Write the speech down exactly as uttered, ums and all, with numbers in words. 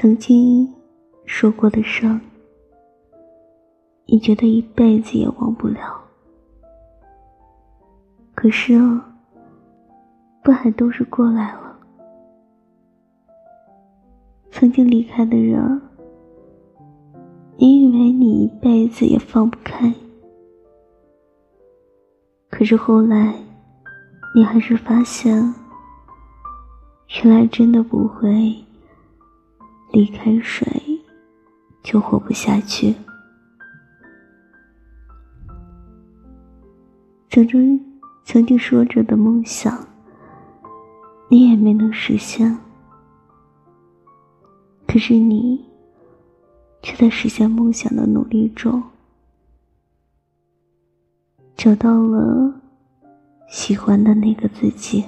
曾经受过的伤，你觉得一辈子也忘不了。可是啊，不还都是过来了？曾经离开的人，你以为你一辈子也放不开，可是后来你还是发现，原来真的不会离开水就活不下去。曾经曾经说着的梦想，你也没能实现，可是你却在实现梦想的努力中，找到了喜欢的那个自己。